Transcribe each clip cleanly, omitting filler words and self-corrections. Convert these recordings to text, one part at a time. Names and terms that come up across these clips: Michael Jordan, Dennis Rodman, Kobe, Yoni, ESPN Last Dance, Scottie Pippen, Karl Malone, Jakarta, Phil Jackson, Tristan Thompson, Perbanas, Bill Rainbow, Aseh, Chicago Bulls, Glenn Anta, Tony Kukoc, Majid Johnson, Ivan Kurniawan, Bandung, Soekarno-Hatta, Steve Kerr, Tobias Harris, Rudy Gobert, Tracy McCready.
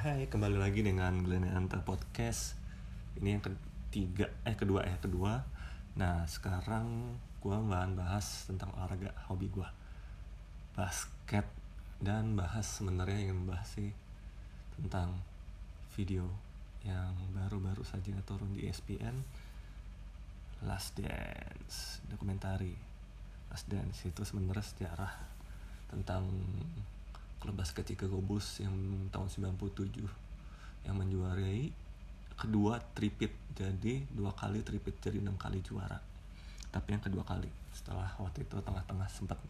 Hai, kembali lagi dengan Glenn Anta Podcast. Ini yang kedua. Nah, sekarang gue bakal bahas tentang olahraga hobi gue, basket. Dan bahas sih tentang video yang baru-baru saja turun di ESPN Last Dance, dokumentari Last Dance. Itu sebenarnya sejarah tentang klub basket Chicago Bulls yang tahun 97 yang menjuarai kedua tripit, jadi 2 kali tripit, jadi 6 kali juara. Tapi yang kedua kali setelah waktu itu tengah-tengah sempat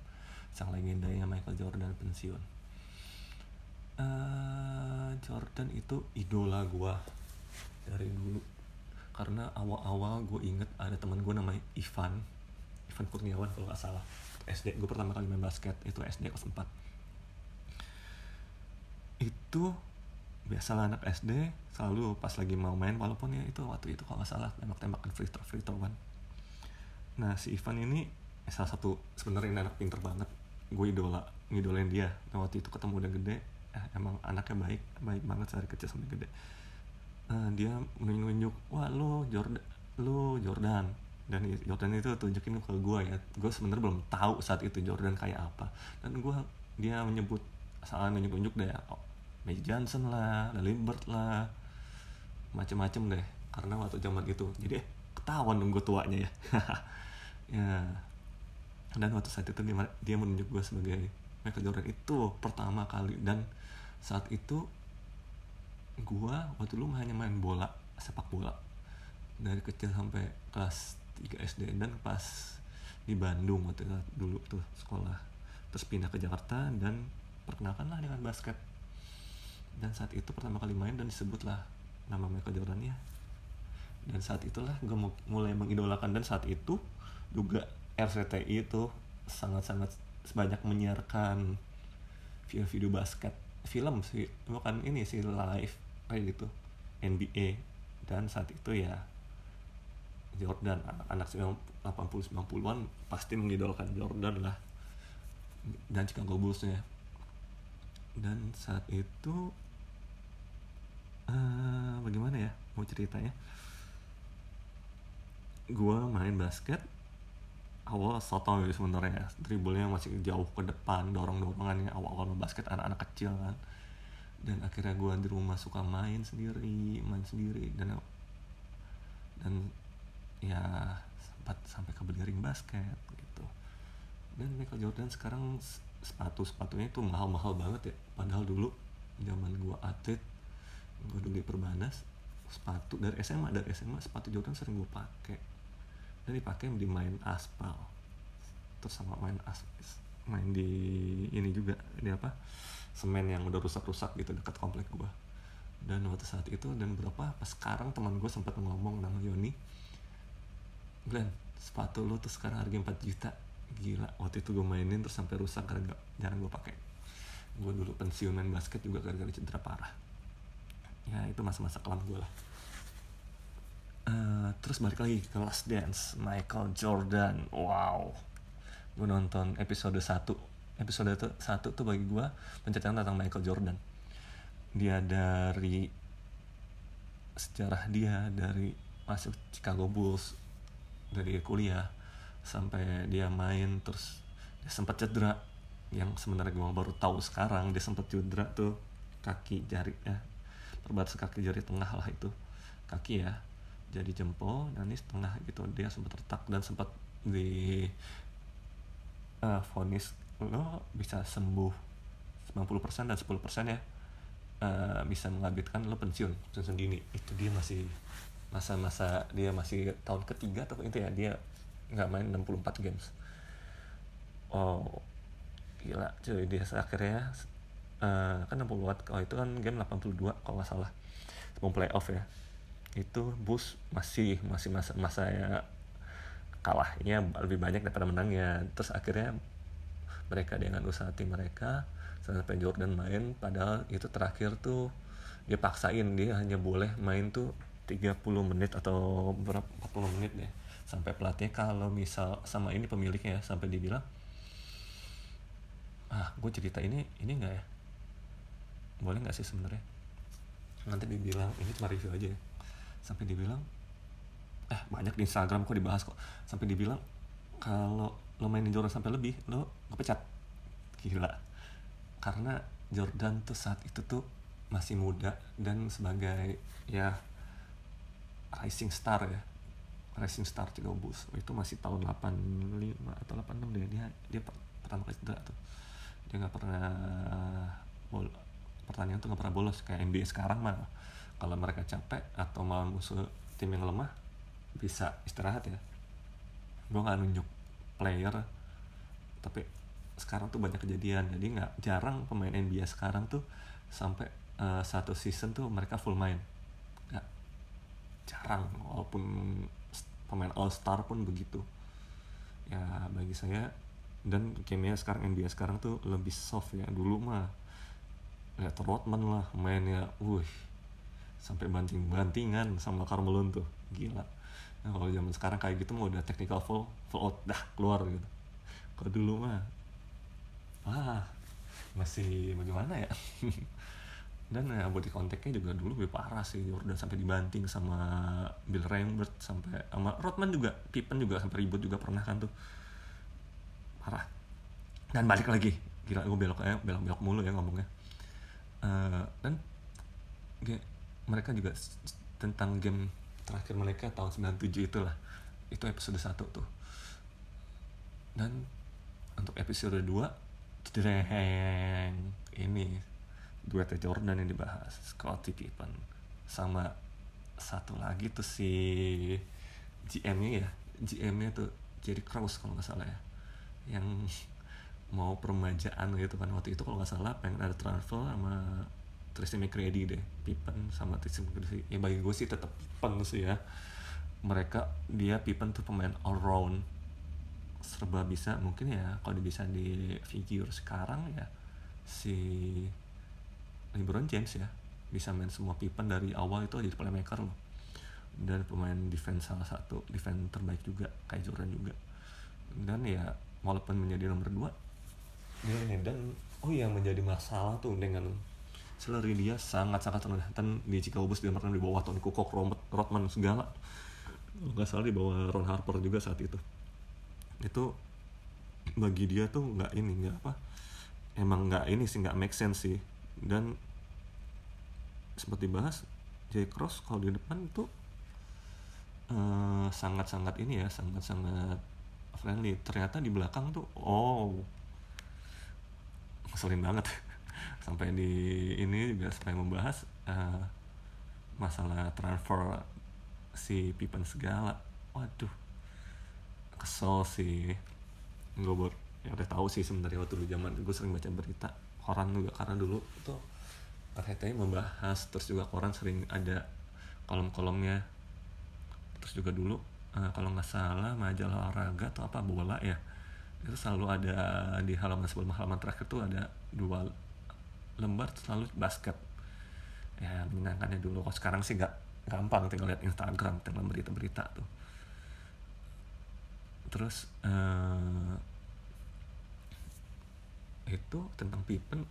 sang legendanya Michael Jordan pensiun. Jordan itu idola gue dari dulu, karena awal-awal gue inget ada teman gue namanya Ivan Kurniawan kalau gak salah. SD gue pertama kali main basket itu SD kelas 4. Itu biasalah anak SD selalu pas lagi mau main, walaupun ya itu waktu itu kalau gak salah tembak-tembakan free throw-an. Nah, si Ivan ini salah satu sebenarnya anak pinter banget, gue ngidolain dia. Nah, waktu itu ketemu udah gede, emang anaknya baik banget dari kecil sampai gede. Dia nunjuk, wah lu Jordan, dan Jordan itu tunjukin ke gue ya. Gue sebenarnya belum tahu saat itu Jordan kayak apa, dan dia menyebut salah nunjuk deh, Majid Johnson lah, Lambert lah, macem-macem deh, karena waktu zaman itu. Jadi ketahuan dong gue tuanya ya. Ya, dan waktu saat itu dia menunjuk gue sebagai Michael Jordan itu pertama kali. Dan saat itu gue waktu dulu hanya main bola, sepak bola, dari kecil sampai kelas 3 SD. Dan pas di Bandung waktu itu dulu tuh sekolah, terus pindah ke Jakarta dan perkenalkanlah dengan basket. Dan saat itu pertama kali main dan disebutlah nama Michael Jordan ya. Dan saat itulah gue mulai mengidolakan. Dan saat itu juga RCTI itu sangat-sangat sebanyak menyiarkan video basket, film sih, bukan ini sih, live kayak gitu, NBA. Dan saat itu ya Jordan, anak 80-90an pasti mengidolakan Jordan lah, dan Chicago Bulls-nya. Dan saat itu bagaimana ya mau ceritanya, gue main basket awal sotoy sebenarnya, dribblenya masih jauh ke depan, dorong-dorongannya awal-awal basket anak-anak kecil kan. Dan akhirnya gue di rumah suka main sendiri dan ya sampai kebeli ring basket gitu. Dan Michael Jordan sekarang sepatunya itu mahal-mahal banget ya, padahal dulu zaman gue atlet, gue dulu di Perbanas, sepatu dari SMA sepatu Jordan sering gue pakai. Dan dipakai di main aspal, terus sama main di ini juga, di apa, semen yang udah rusak-rusak gitu dekat komplek gue. Dan waktu saat itu dan pas sekarang teman gue sempat ngomong sama Yoni, Glenn, sepatu lo tuh sekarang harga 4 juta. Gila, waktu itu gue mainin terus sampai rusak karena jarang gue pakai. Gue dulu pensiun main basket juga gara-gara cedera parah. Ya itu masa-masa kelam gue lah. Terus balik lagi ke Last Dance, Michael Jordan. Wow, gue nonton episode 1 tuh bagi gue penceritaan tentang Michael Jordan. Dia dari sejarah dia dari masuk Chicago Bulls, dari kuliah sampai dia main, terus dia sempat cedera yang sebenarnya gue baru tahu sekarang. Dia sempat cedera tuh kaki jari ya, perbatasan kaki jari tengah lah itu, kaki ya, jadi jempol dan ini setengah gitu. Dia sempat retak dan sempat di vonis lo bisa sembuh 90% dan 10% ya bisa mengabitkan lo pensiun dini. Itu dia masih masa-masa dia masih tahun ketiga atau itu ya, dia nggak main 64 games. Oh gila cuy, dia akhirnya kan 64 kalau itu kan game 82 kalau nggak salah sebelum playoff ya. Itu Bulls masih masa ya kalahnya lebih banyak daripada menangnya. Terus akhirnya mereka dengan usaha tim mereka sampai Jordan main, padahal itu terakhir tuh dia paksain, dia hanya boleh main tuh 30 menit atau berapa 40 menit deh. Sampai pelatih kalau misal sama ini pemiliknya ya, sampai dibilang, gue cerita ini enggak ya, boleh enggak sih sebenarnya, nanti dibilang ini cuma review aja ya, sampai dibilang banyak di Instagram kok dibahas kok, sampai dibilang kalau lo mainin Jordan sampai lebih lo ngepecat. Gila, karena Jordan tuh saat itu tuh masih muda dan sebagai ya rising star ya, rising star Chicago Bulls itu masih tahun 85 atau 86 deh dia pertama kali cedera tuh, dia nggak pernah pertandingan tuh nggak pernah bolos kayak NBA sekarang mah. Kalau mereka capek atau malah musuh tim yang lemah bisa istirahat ya. Gue nggak nunjuk player, tapi sekarang tuh banyak kejadian, jadi nggak jarang pemain NBA sekarang tuh sampai satu season tuh mereka full main, nggak jarang, walaupun pemain All Star pun begitu. Ya bagi saya, dan gamenya sekarang NBA sekarang tuh lebih soft ya. Dulu mah lihat Rodman lah mainnya, sampai banting-bantingan sama Karl Malone tuh, gila. Nah kalau zaman sekarang kayak gitu mah udah technical foul out, dah keluar gitu. Kalau dulu mah, masih bagaimana ya. Dan ya body contactnya juga dulu lebih parah sih, udah sampai dibanting sama Bill Rainbow, sampai sama Rodman juga, Pippen juga sampai ribut juga pernah kan tuh, parah. Dan balik lagi, gila gue belok-belok mulu ya ngomongnya. Dan mereka juga tentang game terakhir mereka tahun 97 itulah, itu episode 1 tuh. Dan untuk episode 2 jreng, ini duetnya Jordan yang dibahas, Scottie Pippen sama satu lagi tuh si GM-nya tuh Jerry Krause kalau nggak salah ya, yang mau permajaan gitu kan waktu itu kalau nggak salah, pengen ada transfer sama Tracy McCready deh, Pippen sama Tracy McCready ya. Bagi gue sih tetap Pippen sih ya, Pippen tuh pemain all round, serba bisa. Mungkin ya kalau bisa di figure sekarang ya si LeBron James ya, bisa main semua. Pippen dari awal itu jadi playmaker loh, dan pemain defense, salah satu defense terbaik juga kayak Jordan juga. Dan ya walaupun menjadi nomor 2 dia ini, dan menjadi masalah tuh dengan salary dia sangat-sangat rendah, dan di Chicago Bulls dia pernah di bawah Tony Kukoc, Rodman segala, nggak salah di bawah Ron Harper juga saat itu. Itu bagi dia tuh nggak make sense sih. Dan seperti bahas Jerry Krause kalau di depan tuh sangat-sangat friendly, ternyata di belakang tuh ngeselin banget. Sampai di ini juga sampai membahas masalah transfer si Pippen segala, waduh kesel sih. Gobert ya udah tahu sih sebenarnya, waktu dulu zaman gue sering baca berita koran juga, karena dulu tuh RCTI membahas, terus juga koran sering ada kolom-kolomnya. Terus juga dulu kalau nggak salah majalah olahraga atau apa, bola ya, itu selalu ada di halaman sebelum halaman terakhir tuh ada 2 lembar selalu basket ya, menyenangkannya dulu. Kalau sekarang sih nggak gampang, tinggal lihat Instagram, tinggal berita-berita tuh. Terus itu tentang Pippen.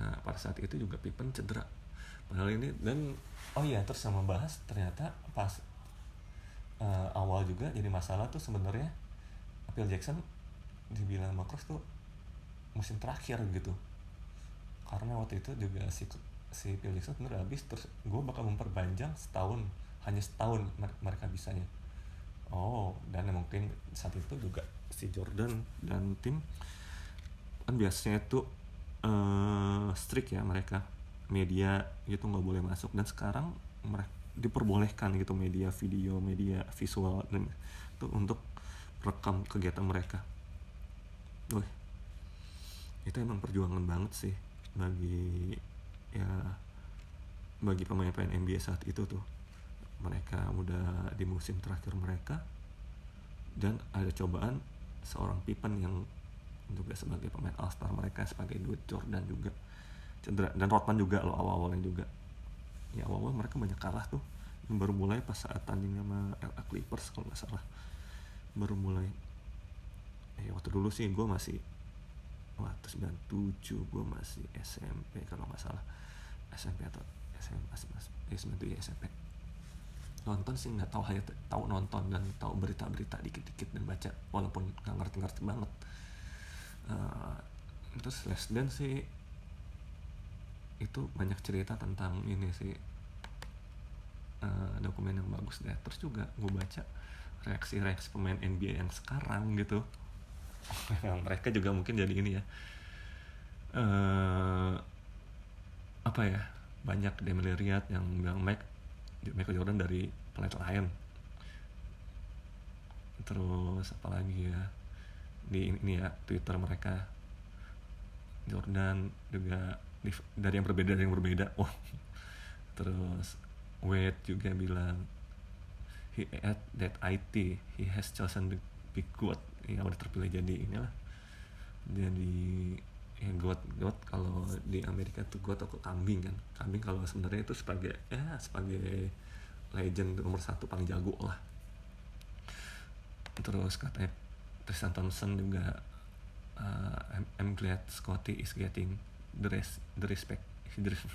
Nah pada saat itu juga Pippen cedera padahal ini. Dan terus sama bahas ternyata pas awal juga jadi masalah tuh sebenarnya Phil Jackson dibilang sama Krause tuh musim terakhir gitu, karena waktu itu juga si Phil Jackson bener habis, terus gue bakal memperpanjang hanya setahun mereka bisanya. Dan mungkin saat itu juga si Jordan dan tim kan biasanya tuh strict ya, mereka media gitu nggak boleh masuk, dan sekarang mereka diperbolehkan gitu, media video, media visual, dan itu untuk rekam kegiatan mereka. Itu emang perjuangan banget sih bagi pemain-pemain NBA saat itu tuh. Mereka udah di musim terakhir mereka, dan ada cobaan seorang Pippen yang juga sebagai pemain All Star mereka, sebagai duet Jordan juga cedera, dan Rodman juga loh awal-awalnya juga. Ya awal-awal mereka banyak kalah tuh, baru mulai pas saat tanding sama LA Clippers kalau nggak salah, baru mulai. Waktu dulu sih gue masih 97, gue masih SMP kalau nggak salah, SMP atau SMP nonton sih nggak tahu, hanya tahu nonton dan tahu berita-berita dikit-dikit dan baca, walaupun nggak ngerti-ngerti banget. Terus Last Dance sih itu banyak cerita tentang ini sih, dokumen yang bagus deh. Terus juga gue baca reaksi-reaksi pemain NBA yang sekarang gitu. Mereka juga mungkin jadi ini ya, apa ya, banyak demiliriat yang bilang Michael Jordan dari planet lain. Terus apalagi ya, di ini ya, Twitter mereka, Jordan juga dari yang berbeda. Oh. Terus Wade juga bilang, he at that IT, he has chosen the big God. Ya udah terpilih jadi inilah, jadi ya God kalau di Amerika tuh God atau kambing kan, kambing kalau sebenarnya itu sebagai legend nomor satu paling jago lah. Terus katanya Tristan Thompson juga, I'm glad Scottie is getting the respect he deserve.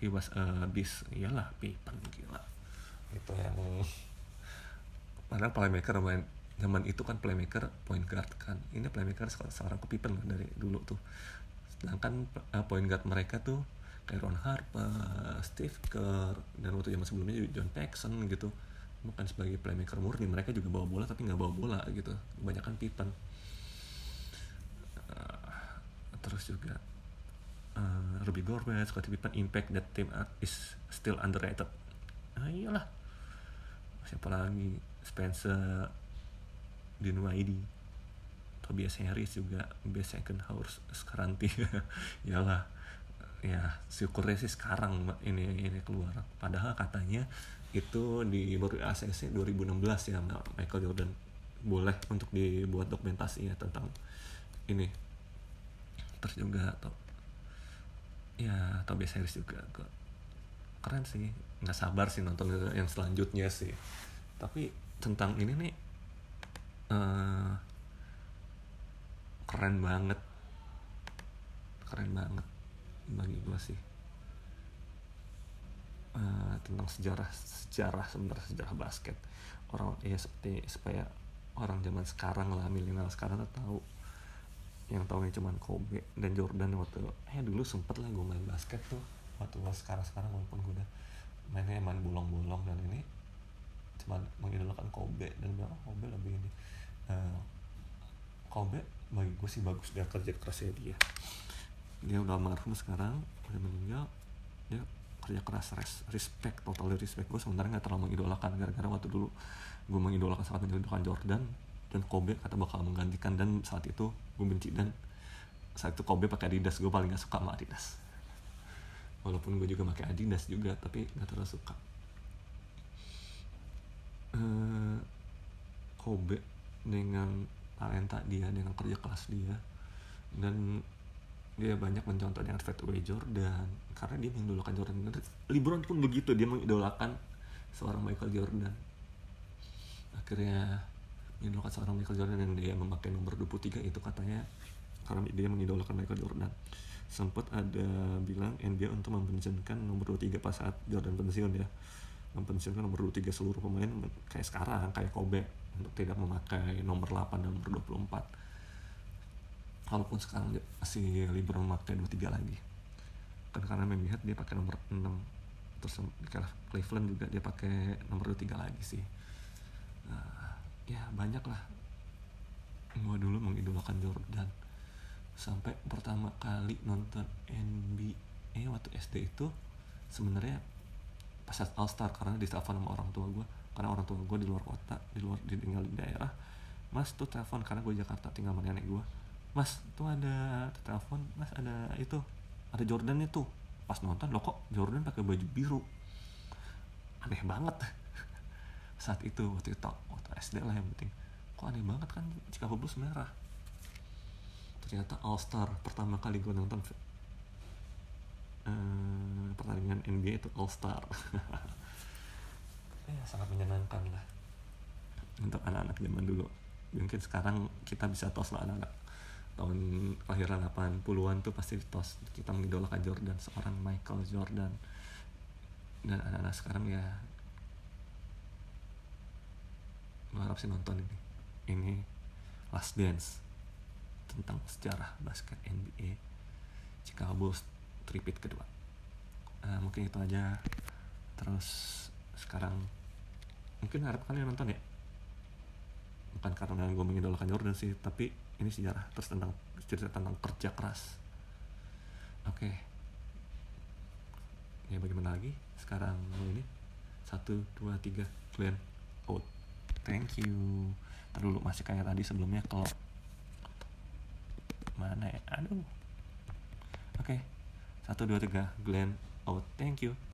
He was a beast. Iyalah, Pippen gila itu yang padahal playmaker main zaman itu kan, playmaker point guard kan, ini playmaker seorang Pippen dari dulu tuh. Sedangkan point guard mereka tuh kayak Ron Harper, Steve Kerr, dan waktu zaman sebelumnya John Paxson gitu, bukan sebagai playmaker murni. Mereka juga bawa bola tapi nggak bawa bola gitu, kebanyakan Pippen. Terus juga Rudy Gobert, Scottie Pippen impact that team is still underrated. Nah, iyalah, siapa lagi, Spencer Dinwiddie, Tobias Harris juga best second house sekarang tiga. Iyalah ya, syukurnya sih sekarang ini keluar, padahal katanya itu di baru ACC 2016 ya, Michael Jordan boleh untuk dibuat dokumentasi ya tentang ini. Terus juga Tobias Harris juga keren sih, nggak sabar sih nonton yang selanjutnya sih. Tapi tentang ini nih, keren banget bagi gue sih, tentang sejarah basket. Orang ya seperti supaya orang zaman sekarang lah, milenial sekarang tuh tahu, yang tahunya cuma Kobe dan Jordan waktu dulu sempet lah gue main basket tuh waktu gue sekarang walaupun gue udah mainnya main bolong-bolong dan ini cuma mengidolakan Kobe dan bilang Kobe lebih ini. Kobe bagi gue sih bagus dan kerja kerasnya dia udah almarhum sekarang, udah meninggal. Dia kerja keras, respect, totally respect. Gue sebenarnya gak terlalu mengidolakan, gara-gara waktu dulu gue sangat mengidolakan Jordan dan Kobe kata bakal menggantikan, dan saat itu gue benci. Dan saat itu Kobe pakai Adidas, gue paling gak suka sama Adidas, walaupun gue juga pakai Adidas juga tapi gak terlalu suka. Kobe dengan talenta dia, dengan kerja keras dia, dan dia banyak mencontoh dengan fadeaway Jordan karena dia mengidolakan Jordan. LeBron pun begitu, dia mengidolakan seorang Michael Jordan, akhirnya mengidolakan seorang Michael Jordan, dan dia memakai nomor 23 itu katanya karena dia mengidolakan Michael Jordan. Sempat ada bilang NBA untuk mempensiunkan nomor 23 pas saat Jordan pensiun ya, mempensiunkan nomor 23 seluruh pemain kayak sekarang, kayak Kobe, untuk tidak memakai nomor 8 dan nomor 24. Walaupun sekarang si LeBron memakai 23 lagi karena memihak dia pakai nomor 6. Terus Cleveland juga dia pakai nomor 23 lagi sih. Ya banyak lah, gue dulu mengidolakan Jordan. Sampai pertama kali nonton NBA waktu SD itu sebenarnya pas All Star, karena ditelepon sama orang tua gue, karena orang tua gue di luar kota, tinggal di daerah. Mas tuh telepon, karena gue Jakarta tinggal sama nenek gue. Mas tuh ada telepon, mas ada itu, ada Jordannya tuh. Pas nonton, loh kok Jordan pakai baju biru, aneh banget. Saat itu waktu SD lah yang penting, kok aneh banget kan, Chicago Bulls merah. Ternyata All Star pertama kali gue nonton pertandingan NBA itu All Star. Ya sangat menyenangkan lah untuk anak-anak zaman dulu. Mungkin sekarang kita bisa tos lah anak-anak tahun lahiran 80-an tuh pasti kita mengidolakan Jordan, seorang Michael Jordan. Dan anak-anak sekarang ya gue harap sih nonton ini Last Dance, tentang sejarah basket NBA, Chicago Bulls repeat kedua. Mungkin itu aja. Terus sekarang mungkin harap kalian nonton ya, bukan karena gue mengidolakan Jordan sih, tapi ini sejarah, terus tentang cerita tentang kerja keras. Oke. Ya bagaimana lagi, sekarang ini 1, 2, 3 kalian out. Thank you. Terlalu masih kayak tadi sebelumnya kalau mana ya, aduh. Oke. 1, 2, 3 Glenn out. Thank you.